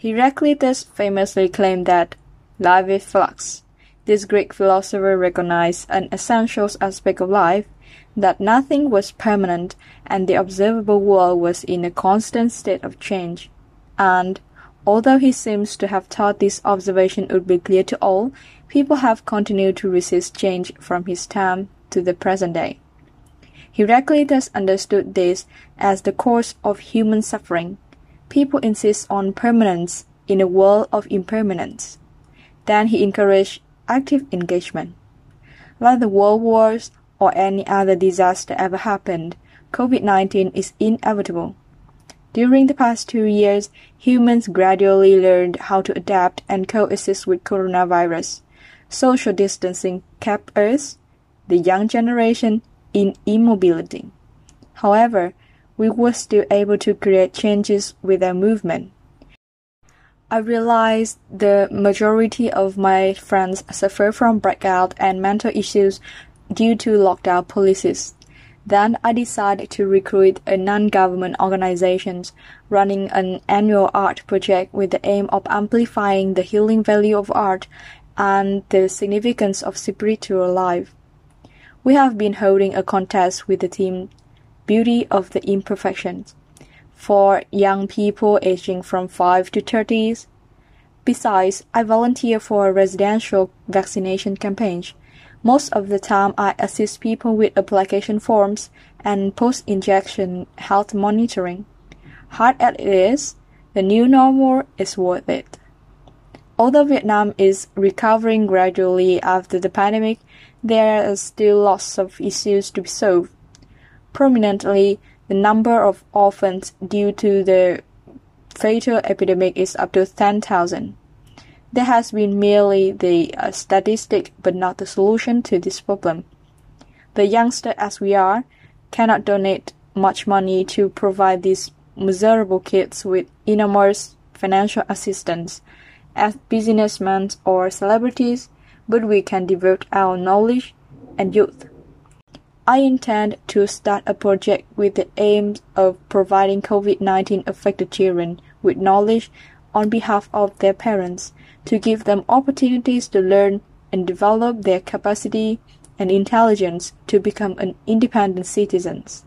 Heraclitus famously claimed that life is flux. This Greek philosopher recognized an essential aspect of life, that nothing was permanent and the observable world was in a constant state of change. And, although he seems to have thought this observation would be clear to all, people have continued to resist change from his time to the present day. Heraclitus understood this as the cause of human suffering. People insist on permanence in a world of impermanence. Then he encouraged active engagement. Like the world wars or any other disaster ever happened, COVID-19 is inevitable. During the past 2 years, humans gradually learned how to adapt and coexist with coronavirus. Social distancing kept us, the young generation, in immobility. However, we were still able to create changes with our movement. I realized the majority of my friends suffer from breakout and mental issues due to lockdown policies. Then I decided to recruit a non-government organization running an annual art project with the aim of amplifying the healing value of art and the significance of spiritual life. We have been holding a contest with the theme Beauty of the Imperfections for young people aging from 5 to 30s. Besides, I volunteer for a residential vaccination campaign. Most of the time, I assist people with application forms and post-injection health monitoring. Hard as it is, the new normal is worth it. Although Vietnam is recovering gradually after the pandemic, there are still lots of issues to be solved. Prominently, the number of orphans due to the fatal epidemic is up to 10,000. There has been merely the statistic but not the solution to this problem. The youngster as we are cannot donate much money to provide these miserable kids with enormous financial assistance as businessmen or celebrities, but we can devote our knowledge and youth. I intend to start a project with the aim of providing COVID-19 affected children with knowledge on behalf of their parents to give them opportunities to learn and develop their capacity and intelligence to become an independent citizens.